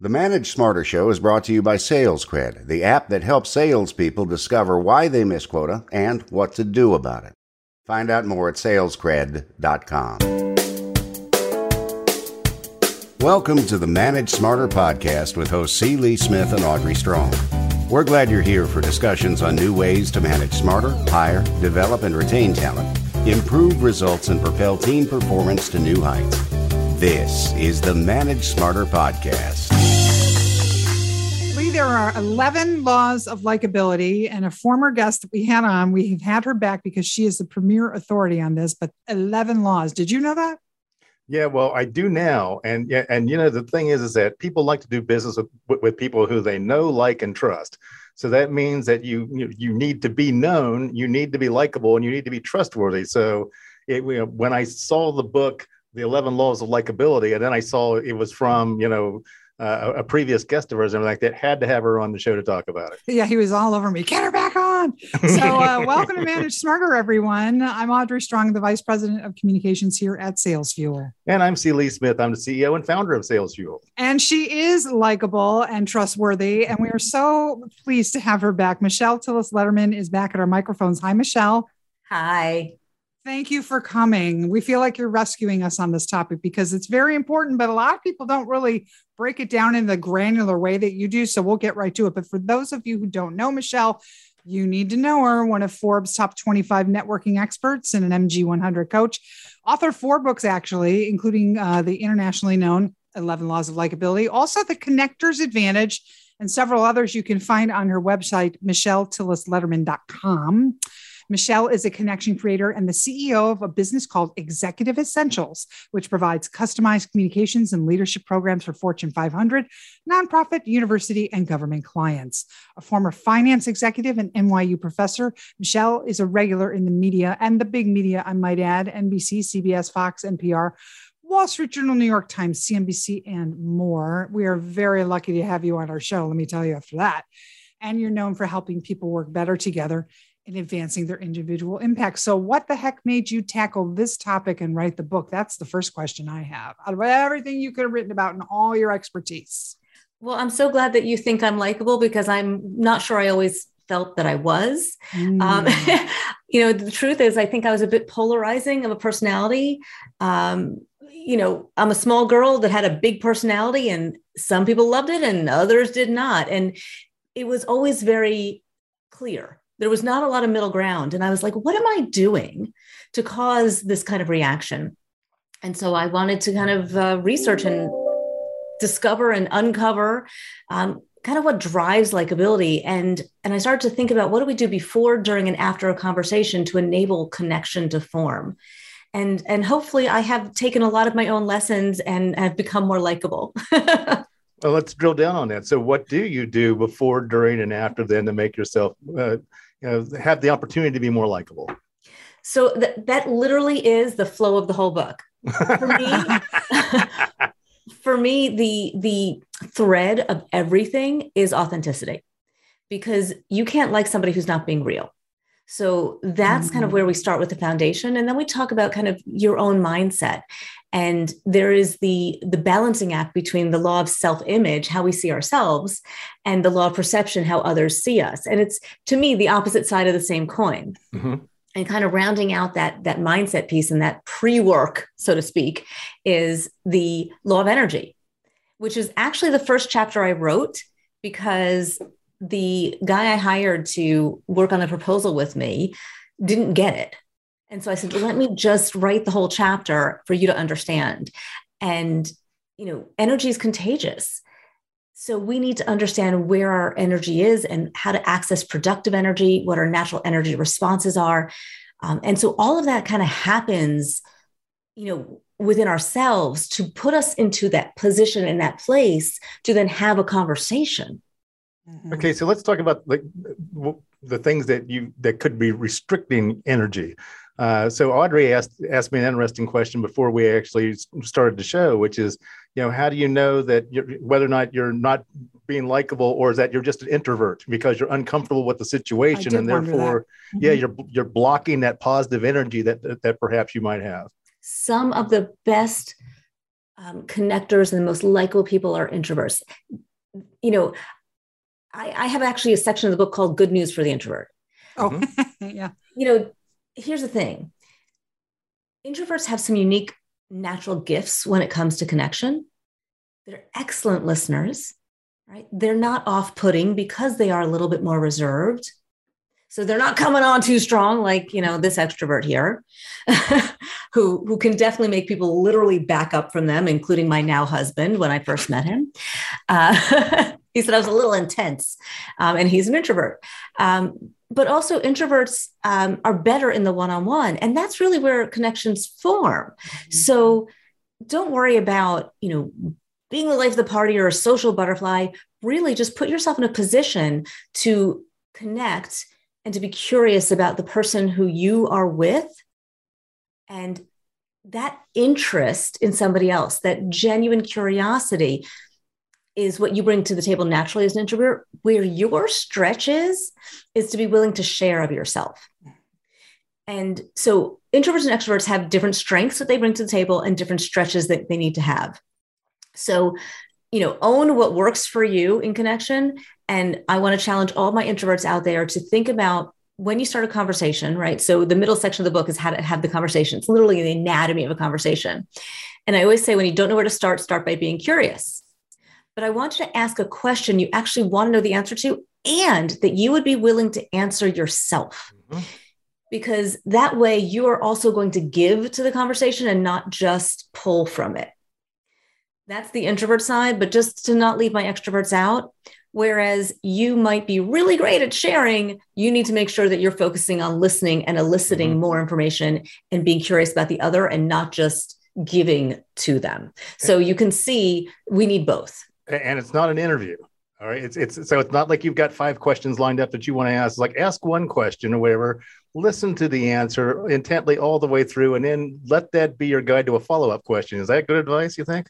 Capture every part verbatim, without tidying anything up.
The Manage Smarter Show is brought to you by SalesCred, the app that helps salespeople discover why they miss quota and what to do about it. Find out more at sales cred dot com. Welcome to the Manage Smarter Podcast with hosts C. Lee Smith and Audrey Strong. We're glad you're here for discussions on new ways to manage smarter, hire, develop, and retain talent, improve results, and propel team performance to new heights. This is the Manage Smarter Podcast. There are eleven laws of likability, and a former guest that we had on, we have had her back because she is the premier authority on this, but eleven laws. Did you know that? Yeah, well, I do now. And, and you know, the thing is, is that people like to do business with, with people who they know, like, and trust. So that means that you, you, you need to be known, you need to be likable, and you need to be trustworthy. So it, you know, when I saw the book, The eleven Laws of Likability, and then I saw it was from, you know, Uh, a previous guest of ours and like that, had to have her on the show to talk about it. Yeah, he was all over me. Get her back on. So uh, welcome to Manage Smarter, everyone. I'm Audrey Strong, the Vice President of Communications here at SalesFuel. And I'm C. Lee Smith. I'm the C E O and founder of SalesFuel. And she is likable and trustworthy. And we are so pleased to have her back. Michelle Tillis Letterman is back at our microphones. Hi, Michelle. Hi. Thank you for coming. We feel like you're rescuing us on this topic because it's very important, but a lot of people don't really break it down in the granular way that you do. So we'll get right to it. But for those of you who don't know Michelle, you need to know her, one of Forbes' top twenty-five networking experts and an M G one hundred coach, author of four books, actually, including uh, the internationally known eleven Laws of Likability, also The Connector's Advantage, and several others you can find on her website, michelle tillis letterman dot com. Michelle is a connection creator and the C E O of a business called Executive Essentials, which provides customized communications and leadership programs for Fortune five hundred, nonprofit, university, and government clients. A former finance executive and N Y U professor, Michelle is a regular in the media and the big media, I might add, N B C, C B S, Fox, N P R, Wall Street Journal, New York Times, C N B C, and more. We are very lucky to have you on our show, let me tell you after that. And you're known for helping people work better together in advancing their individual impact. So what the heck made you tackle this topic and write the book? That's the first question I have. Out of everything you could have written about and all your expertise. Well, I'm so glad that you think I'm likable because I'm not sure I always felt that I was. Mm. Um, you know, the truth is, I think I was a bit polarizing of a personality. Um, you know, I'm a small girl that had a big personality and some people loved it and others did not. And it was always very clear. There was not a lot of middle ground. And I was like, what am I doing to cause this kind of reaction? And so I wanted to kind of uh, research and discover and uncover um, kind of what drives likability. And, and I started to think about what do we do before, during, and after a conversation to enable connection to form? And, and hopefully I have taken a lot of my own lessons and have become more likable. Well, let's drill down on that. So what do you do before, during, and after then to make yourself uh, you know, have the opportunity to be more likable? So th- that literally is the flow of the whole book. For me, for me, the, the thread of everything is authenticity because you can't like somebody who's not being real. So that's mm. kind of where we start with the foundation. And then we talk about kind of your own mindset. And there is the, the balancing act between the law of self-image, how we see ourselves, and the law of perception, how others see us. And it's, to me, the opposite side of the same coin. Mm-hmm. And kind of rounding out that, that mindset piece and that pre-work, so to speak, is the law of energy, which is actually the first chapter I wrote because the guy I hired to work on a proposal with me didn't get it. And so I said, let me just write the whole chapter for you to understand. And, you know, energy is contagious. So we need to understand where our energy is and how to access productive energy, what our natural energy responses are. Um, and so all of that kind of happens, you know, within ourselves to put us into that position, in that place, to then have a conversation. Mm-hmm. Okay, so let's talk about like the things that you that could be restricting energy. Uh, so Audrey asked asked me an interesting question before we actually started the show, which is, you know, how do you know that you're, whether or not you're not being likable, or is that you're just an introvert because you're uncomfortable with the situation, and therefore, mm-hmm. yeah, you're you're blocking that positive energy that that, that perhaps you might have. Some of the best um, connectors and the most likable people are introverts. You know, I, I have actually a section of the book called Good News for the Introvert. Oh, mm-hmm. yeah. You know, here's the thing. Introverts have some unique natural gifts when it comes to connection. They're excellent listeners, right? They're not off-putting because they are a little bit more reserved. So they're not coming on too strong, like, you know, this extrovert here who, who can definitely make people literally back up from them, including my now husband when I first met him. Uh, he said I was a little intense, um, and he's an introvert. Um, but also introverts um, are better in the one-on-one, and that's really where connections form. Mm-hmm. So don't worry about, you know, being the life of the party or a social butterfly. Really just put yourself in a position to connect and to be curious about the person who you are with, and that interest in somebody else, that genuine curiosity is what you bring to the table naturally as an introvert. Where your stretch is, is to be willing to share of yourself. And so introverts and extroverts have different strengths that they bring to the table and different stretches that they need to have. So, you know, own what works for you in connection. And I want to challenge all my introverts out there to think about when you start a conversation, right? So the middle section of the book is how to have the conversation. It's literally the anatomy of a conversation. And I always say, when you don't know where to start, start by being curious. But I want you to ask a question you actually want to know the answer to, and that you would be willing to answer yourself. Mm-hmm. Because that way you are also going to give to the conversation and not just pull from it. That's the introvert side, but just to not leave my extroverts out. Whereas you might be really great at sharing, you need to make sure that you're focusing on listening and eliciting mm-hmm. more information and being curious about the other and not just giving to them. So you can see we need both. And it's not an interview. All right. It's it's so it's not like you've got five questions lined up that you want to ask. It's like ask one question or whatever, listen to the answer intently all the way through, and then let that be your guide to a follow-up question. Is that good advice, you think?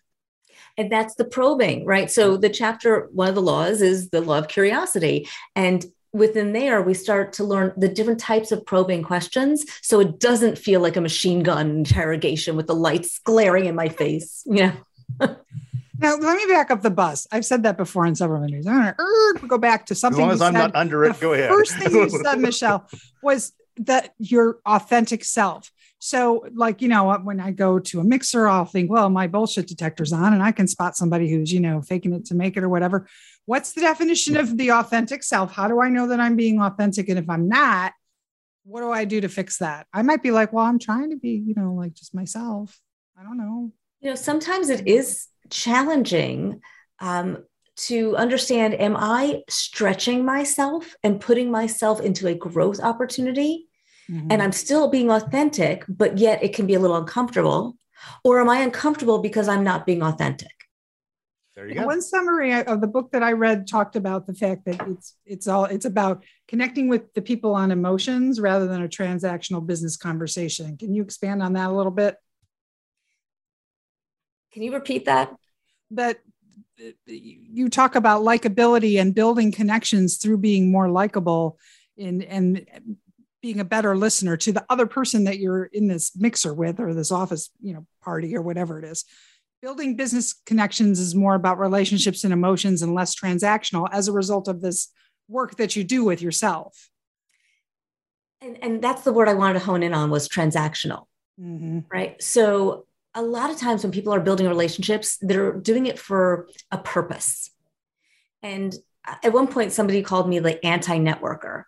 And that's the probing, right? So the chapter, one of the laws is the law of curiosity. And within there, we start to learn the different types of probing questions. So it doesn't feel like a machine gun interrogation with the lights glaring in my face. Yeah. Now, let me back up the bus. I've said that before in several interviews. I'm going to er, go back to something. As long as I'm said. not under it, the go ahead. The first thing you said, Michelle, was that your authentic self. So like, you know, when I go to a mixer, I'll think, well, my bullshit detector's on and I can spot somebody who's, you know, faking it to make it or whatever. What's the definition of the authentic self? How do I know that I'm being authentic? And if I'm not, what do I do to fix that? I might be like, well, I'm trying to be, you know, like just myself. I don't know. You know, sometimes it is challenging um, to understand, am I stretching myself and putting myself into a growth opportunity? Mm-hmm. And I'm still being authentic, but yet it can be a little uncomfortable. Or am I uncomfortable because I'm not being authentic? There you go. One summary of the book that I read talked about the fact that it's it's all it's about connecting with the people on emotions rather than a transactional business conversation. Can you expand on that a little bit? Can you repeat that? But you talk about likability and building connections through being more likable in and. being a better listener to the other person that you're in this mixer with, or this office, you know, party or whatever it is. Building business connections is more about relationships and emotions and less transactional as a result of this work that you do with yourself. And, and that's the word I wanted to hone in on, was transactional, mm-hmm. right? So a lot of times when people are building relationships, they're doing it for a purpose. And at one point, somebody called me the anti-networker,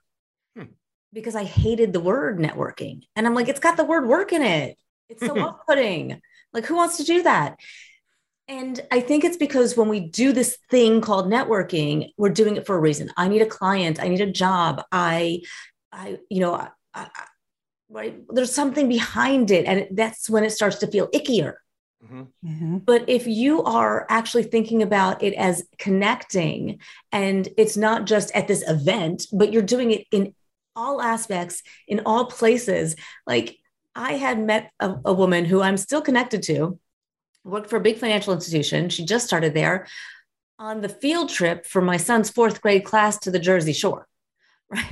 because I hated the word networking. And I'm like, it's got the word work in it. It's so off-putting. Like, who wants to do that? And I think it's because when we do this thing called networking, we're doing it for a reason. I need a client. I need a job. I, I, you know, I, I, right. There's something behind it. And that's when it starts to feel ickier. Mm-hmm. But if you are actually thinking about it as connecting, and it's not just at this event, but you're doing it in all aspects, in all places. Like I had met a, a woman who I'm still connected to, worked for a big financial institution. She just started there on the field trip for my son's fourth grade class to the Jersey Shore. Right.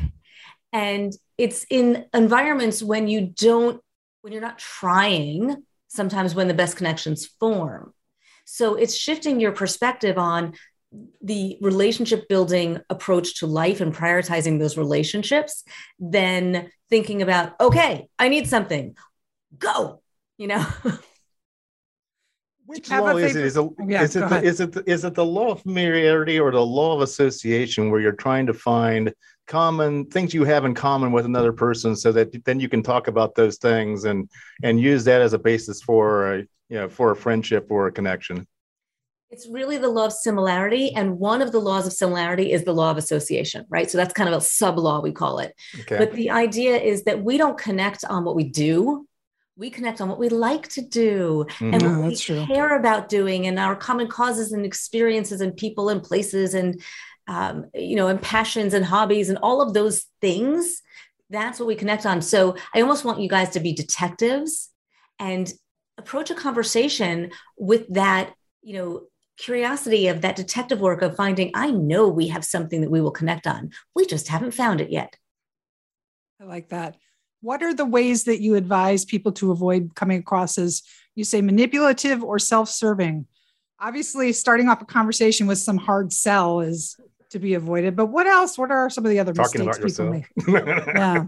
And it's in environments when you don't, when you're not trying, sometimes when the best connections form. So it's shifting your perspective on the relationship building approach to life and prioritizing those relationships, than thinking about, okay, I need something, go, you know? Which law is it? Is it, yeah, is, it the, is, it the, is it the law of familiarity or the law of association, where you're trying to find common things you have in common with another person, so that then you can talk about those things and and use that as a basis for a, you know, for a friendship or a connection? It's really the law of similarity, and one of the laws of similarity is the law of association, right? So that's kind of a sub-law, we call it. Okay. But the idea is that we don't connect on what we do. We connect on what we like to do and mm-hmm. what we true. care about doing, and our common causes and experiences and people and places and, um, you know, and passions and hobbies and all of those things. That's what we connect on. So I almost want you guys to be detectives and approach a conversation with that, you know, curiosity of that detective work of finding, I know we have something that we will connect on. We just haven't found it yet. I like that. What are the ways that you advise people to avoid coming across as, you say, manipulative or self-serving? Obviously, starting off a conversation with some hard sell is to be avoided. But what else? What are some of the other Talking mistakes people make? Yeah.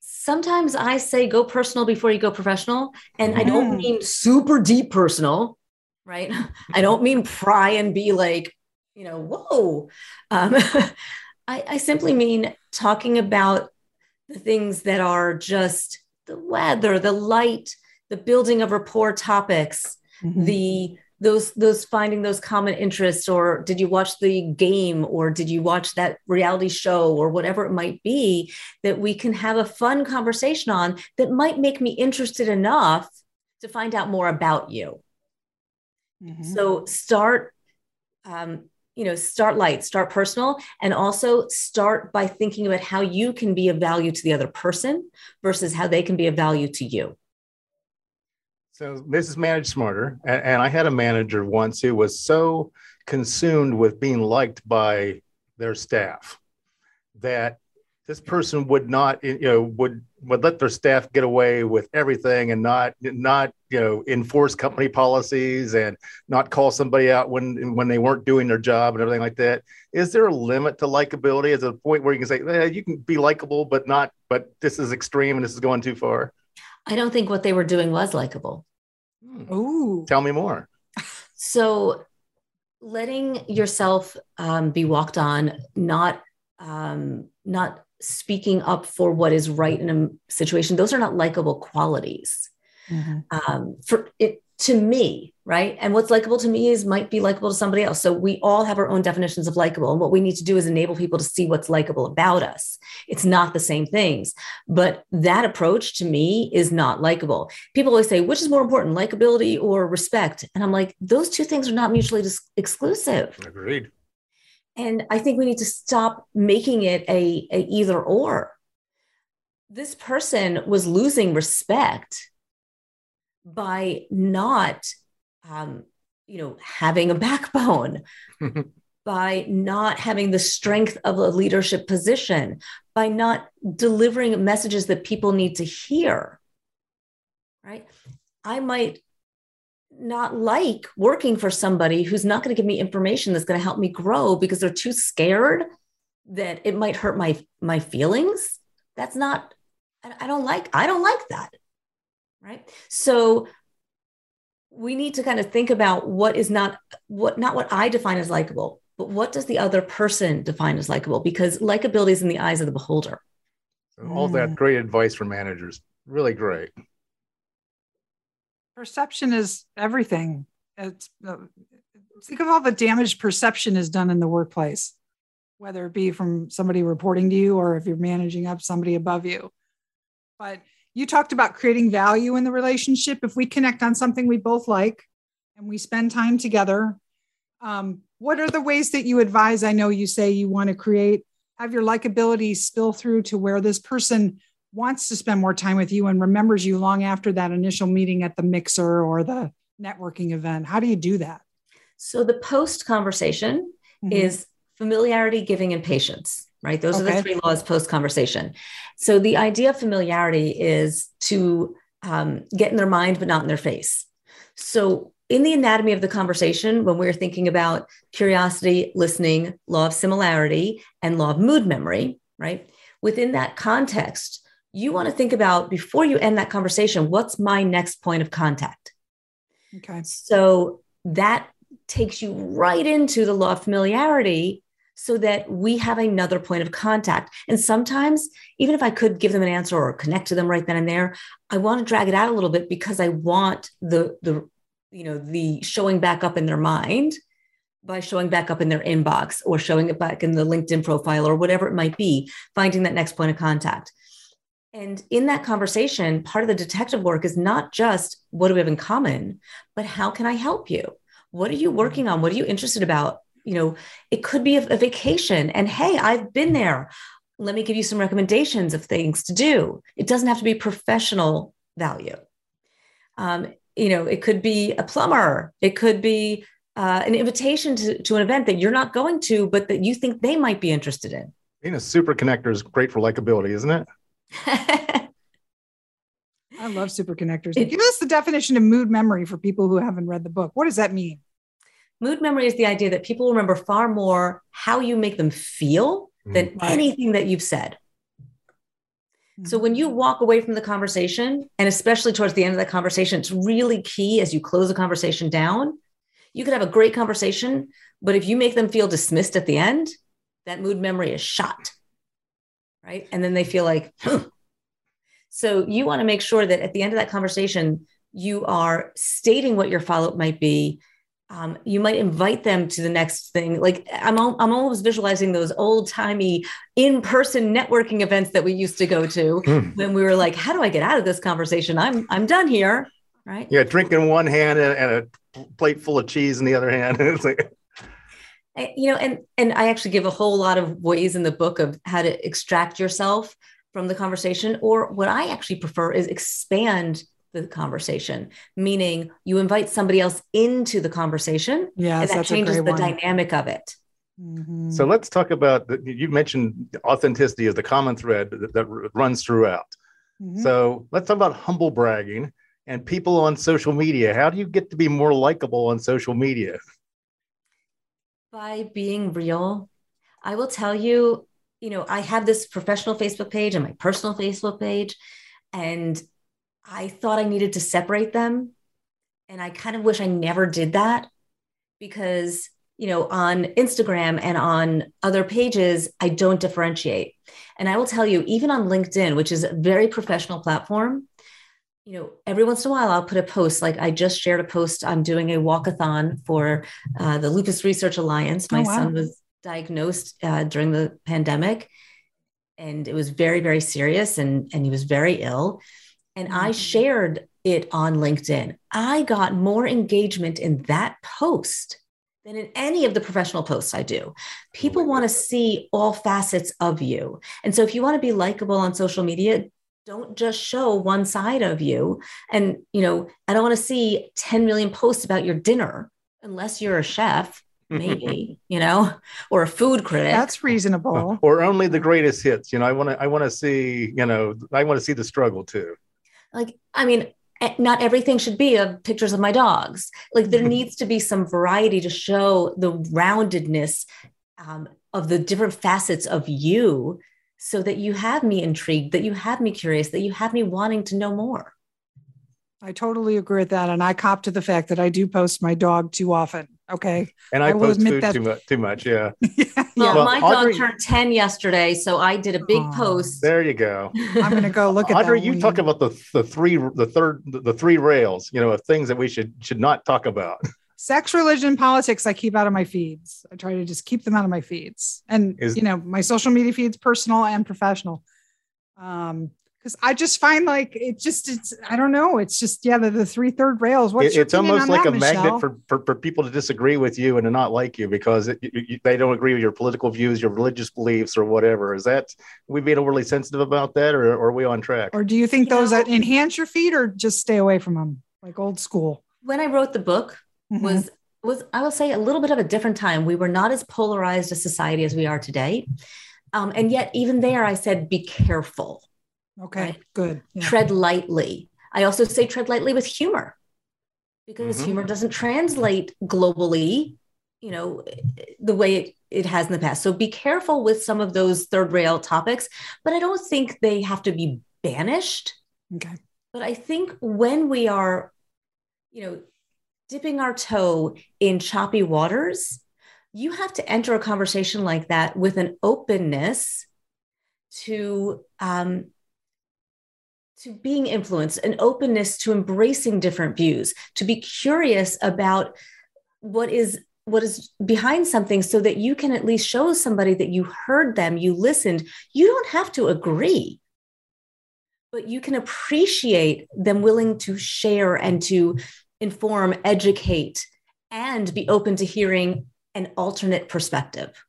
Sometimes I say go personal before you go professional. And mm. I don't mean super deep personal, right? I don't mean pry and be like, you know, whoa. Um, I, I simply mean talking about the things that are just the weather, the light, the building of rapport topics, mm-hmm. the those those finding those common interests, or did you watch the game, or did you watch that reality show, or whatever it might be, that we can have a fun conversation on that might make me interested enough to find out more about you. Mm-hmm. So start, um, you know, start light, start personal, and also start by thinking about how you can be of value to the other person versus how they can be of value to you. So this is manage smarter. And, and I had a manager once who was so consumed with being liked by their staff that this person would not, you know, would, would let their staff get away with everything and not, not, you know, enforce company policies and not call somebody out when, when they weren't doing their job and everything like that. Is there a limit to likability? Is there a point where you can say, eh, you can be likable, but not, but this is extreme and this is going too far? I don't think what they were doing was likable. Hmm. Ooh. Tell me more. So letting yourself um, be walked on, not, um, not, speaking up for what is right in a situation, those are not likable qualities mm-hmm. um, for it to me, right? And what's likable to me is might be likable to somebody else. So we all have our own definitions of likable. And what we need to do is enable people to see what's likable about us. It's not the same things, but that approach to me is not likable. People always say, which is more important, likability or respect? And I'm like, those two things are not mutually dis- exclusive. Agreed. And I think we need to stop making it a, a either or. This person was losing respect by not, um, you know, having a backbone, by not having the strength of a leadership position, by not delivering messages that people need to hear, right? I might not like working for somebody who's not going to give me information that's going to help me grow because they're too scared that it might hurt my, my feelings. That's not, I don't like, I don't like that. Right. So we need to kind of think about what is not what, not what I define as likable, but what does the other person define as likable? Because likability is in the eyes of the beholder. So all mm. that great advice for managers. Really great. Perception is everything. It's, uh, think of all the damage perception is done in the workplace, whether it be from somebody reporting to you or if you're managing up somebody above you. But you talked about creating value in the relationship. If we connect on something we both like, and we spend time together. Um, what are the ways that you advise? I know you say you want to create, have your likability spill through to where this person wants to spend more time with you and remembers you long after that initial meeting at the mixer or the networking event. How do you do that? So the post conversation mm-hmm. is familiarity, giving, and patience, right? Those okay. are the three laws post conversation. So the idea of familiarity is to um, get in their mind, but not in their face. So in the anatomy of the conversation, when we're thinking about curiosity, listening, law of similarity, and law of mood memory, right? Within that context, you want to think about, before you end that conversation, what's my next point of contact? Okay. So that takes you right into the law of familiarity so that we have another point of contact. And sometimes, even if I could give them an answer or connect to them right then and there, I want to drag it out a little bit because I want the, the you know, the showing back up in their mind by showing back up in their inbox or showing it back in the LinkedIn profile or whatever it might be, finding that next point of contact. And in that conversation, part of the detective work is not just what do we have in common, but how can I help you? What are you working on? What are you interested about? You know, it could be a, a vacation and hey, I've been there. Let me give you some recommendations of things to do. It doesn't have to be professional value. Um, you know, it could be a plumber. It could be uh, an invitation to, to an event that you're not going to, but that you think they might be interested in. Being a super connector is great for likability, isn't it? I love super connectors. It, Give us the definition of mood memory for people who haven't read the book. What does that mean? Mood memory is the idea that people remember far more how you make them feel than right. anything that you've said. Mm-hmm. So when you walk away from the conversation, and especially towards the end of that conversation, it's really key as you close the conversation down. You could have a great conversation, but if you make them feel dismissed at the end, that mood memory is shot. Right. And then they feel like, huh. So you want to make sure that at the end of that conversation, you are stating what your follow-up might be. Um, you might invite them to the next thing. Like I'm, I'm always visualizing those old timey in-person networking events that we used to go to mm. when we were like, how do I get out of this conversation? I'm, I'm done here. Right. Yeah. Drink in one hand and, and a plate full of cheese in the other hand. It's like, you know, and, and I actually give a whole lot of ways in the book of how to extract yourself from the conversation, or what I actually prefer is expand the conversation, meaning you invite somebody else into the conversation yes, and that changes the one. dynamic of it. Mm-hmm. So let's talk about, you mentioned authenticity as the common thread that, that runs throughout. Mm-hmm. So let's talk about humble bragging and people on social media. How do you get to be more likable on social media? By being real. I will tell you, you know, I have this professional Facebook page and my personal Facebook page, and I thought I needed to separate them. And I kind of wish I never did that because, you know, on Instagram and on other pages, I don't differentiate. And I will tell you, even on LinkedIn, which is a very professional platform, you know, every once in a while, I'll put a post, like I just shared a post. I'm doing a walkathon for uh, the Lupus Research Alliance. My oh, wow. son was diagnosed uh, during the pandemic, and it was very, very serious, and, and he was very ill. And I shared it on LinkedIn. I got more engagement in that post than in any of the professional posts I do. People want to see all facets of you. And so if you want to be likable on social media, don't just show one side of you. And, you know, I don't want to see ten million posts about your dinner unless you're a chef, maybe, you know, or a food critic. That's reasonable. Or only the greatest hits. You know, I want to, I want to see, you know, I want to see the struggle too. Like, I mean, not everything should be of pictures of my dogs. Like there needs to be some variety to show the roundedness um, of the different facets of you, so that you have me intrigued, that you have me curious, that you have me wanting to know more. I totally agree with that. And I cop to the fact that I do post my dog too often. Okay. And I, I post food that... too much, too much. Yeah. yeah. Well, well, my Audrey... dog turned ten yesterday. So I did a big oh, post. There you go. I'm going to go look at that. Audrey, you week. talk about the, the three, the third, the, the three rails, you know, of things that we should, should not talk about. Sex, religion, politics, I keep out of my feeds. I try to just keep them out of my feeds. And, is, you know, my social media feeds, personal and professional. Because um, Because I just find like it just it's I don't know. It's just, yeah, the, the three third rails. What's your opinion on that, Michelle? It's almost like a magnet for, for, for people to disagree with you and to not like you because it, you, they don't agree with your political views, your religious beliefs or whatever. Is that we being overly sensitive about that or, or are we on track? Or do you think you those know, that enhance your feed or just stay away from them like old school? When I wrote the book mm-hmm. was was I will say a little bit of a different time. We were not as polarized a society as we are today. Um, and yet even there, I said, be careful. Okay, right? Good. Yeah. Tread lightly. I also say tread lightly with humor because mm-hmm. humor doesn't translate globally, you know, the way it, it has in the past. So be careful with some of those third rail topics, but I don't think they have to be banished. Okay. But I think when we are, you know, dipping our toe in choppy waters, you have to enter a conversation like that with an openness to, um, to being influenced, an openness to embracing different views, to be curious about what is what is behind something so that you can at least show somebody that you heard them, you listened. You don't have to agree, but you can appreciate them willing to share and to inform, educate, and be open to hearing an alternate perspective.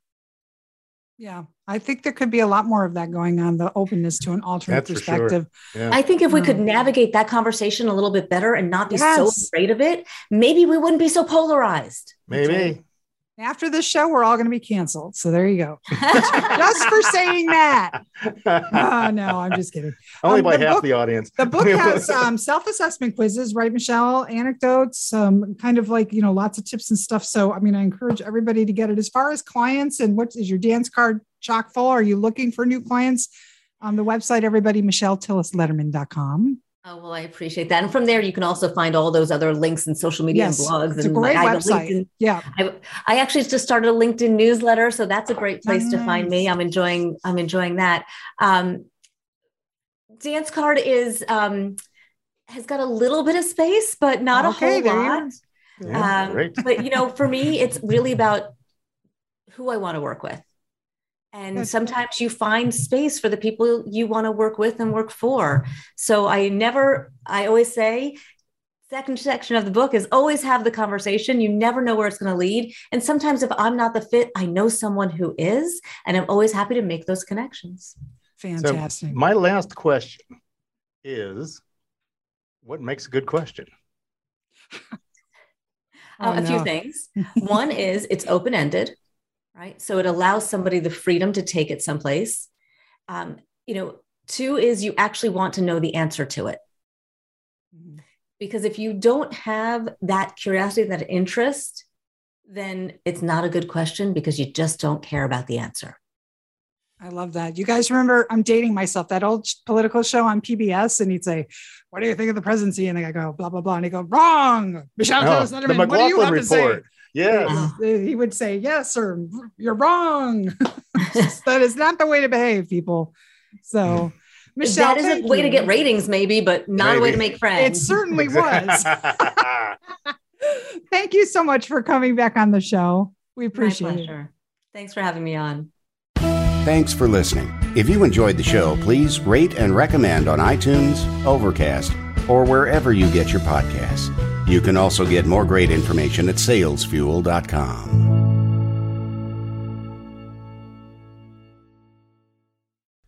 Yeah, I think there could be a lot more of that going on, the openness to an alternate That's perspective. Sure. Yeah. I think if we could navigate that conversation a little bit better and not be yes. so afraid of it, maybe we wouldn't be so polarized. Maybe. After this show, we're all going to be canceled. So there you go. Just for saying that. Oh, no, I'm just kidding. Only um, by the half book, the audience. The book has um, self-assessment quizzes, right, Michelle? Anecdotes, um, kind of like, you know, lots of tips and stuff. So, I mean, I encourage everybody to get it. As far as clients and what is your dance card chock full? Are you looking for new clients? On the website, everybody, Michelle Tillis Letterman dot com. Oh, well, I appreciate that. And from there, you can also find all those other links and social media yes, and blogs. It's a great and I website. LinkedIn, yeah. I, I actually just started a LinkedIn newsletter. So that's a great place nice. to find me. I'm enjoying, I'm enjoying that. Um, dance card is, um, has got a little bit of space, but not okay, a whole lot. Yeah, um, great. But you know, for me, it's really about who I want to work with. And sometimes you find space for the people you want to work with and work for. So I never, I always say, second section of the book is always have the conversation. You never know where it's going to lead. And sometimes if I'm not the fit, I know someone who is, and I'm always happy to make those connections. Fantastic. So my last question is, what makes a good question? Oh, uh, a no. few things. One is it's open-ended. Right. So it allows somebody the freedom to take it someplace. Um, you know, two is you actually want to know the answer to it. Because if you don't have that curiosity, that interest, then it's not a good question because you just don't care about the answer. I love that. You guys remember, I'm dating myself, that old political show on P B S. And he'd say, what do you think of the presidency? And I go, blah, blah, blah. And he'd go, wrong. Michelle Tillis Letterman, what do you have to say? Yes. He would say, yes, sir, you're wrong. That is not the way to behave, people. So Michelle, that is a way you. to get ratings maybe, but not maybe. a way to make friends. It certainly was. Thank you so much for coming back on the show. We appreciate My pleasure. it. Thanks for having me on. Thanks for listening. If you enjoyed the show, please rate and recommend on iTunes, Overcast, or wherever you get your podcasts. You can also get more great information at sales fuel dot com.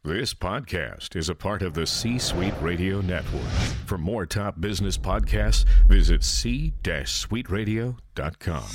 This podcast is a part of the C-Suite Radio Network. For more top business podcasts, visit c suite radio dot com.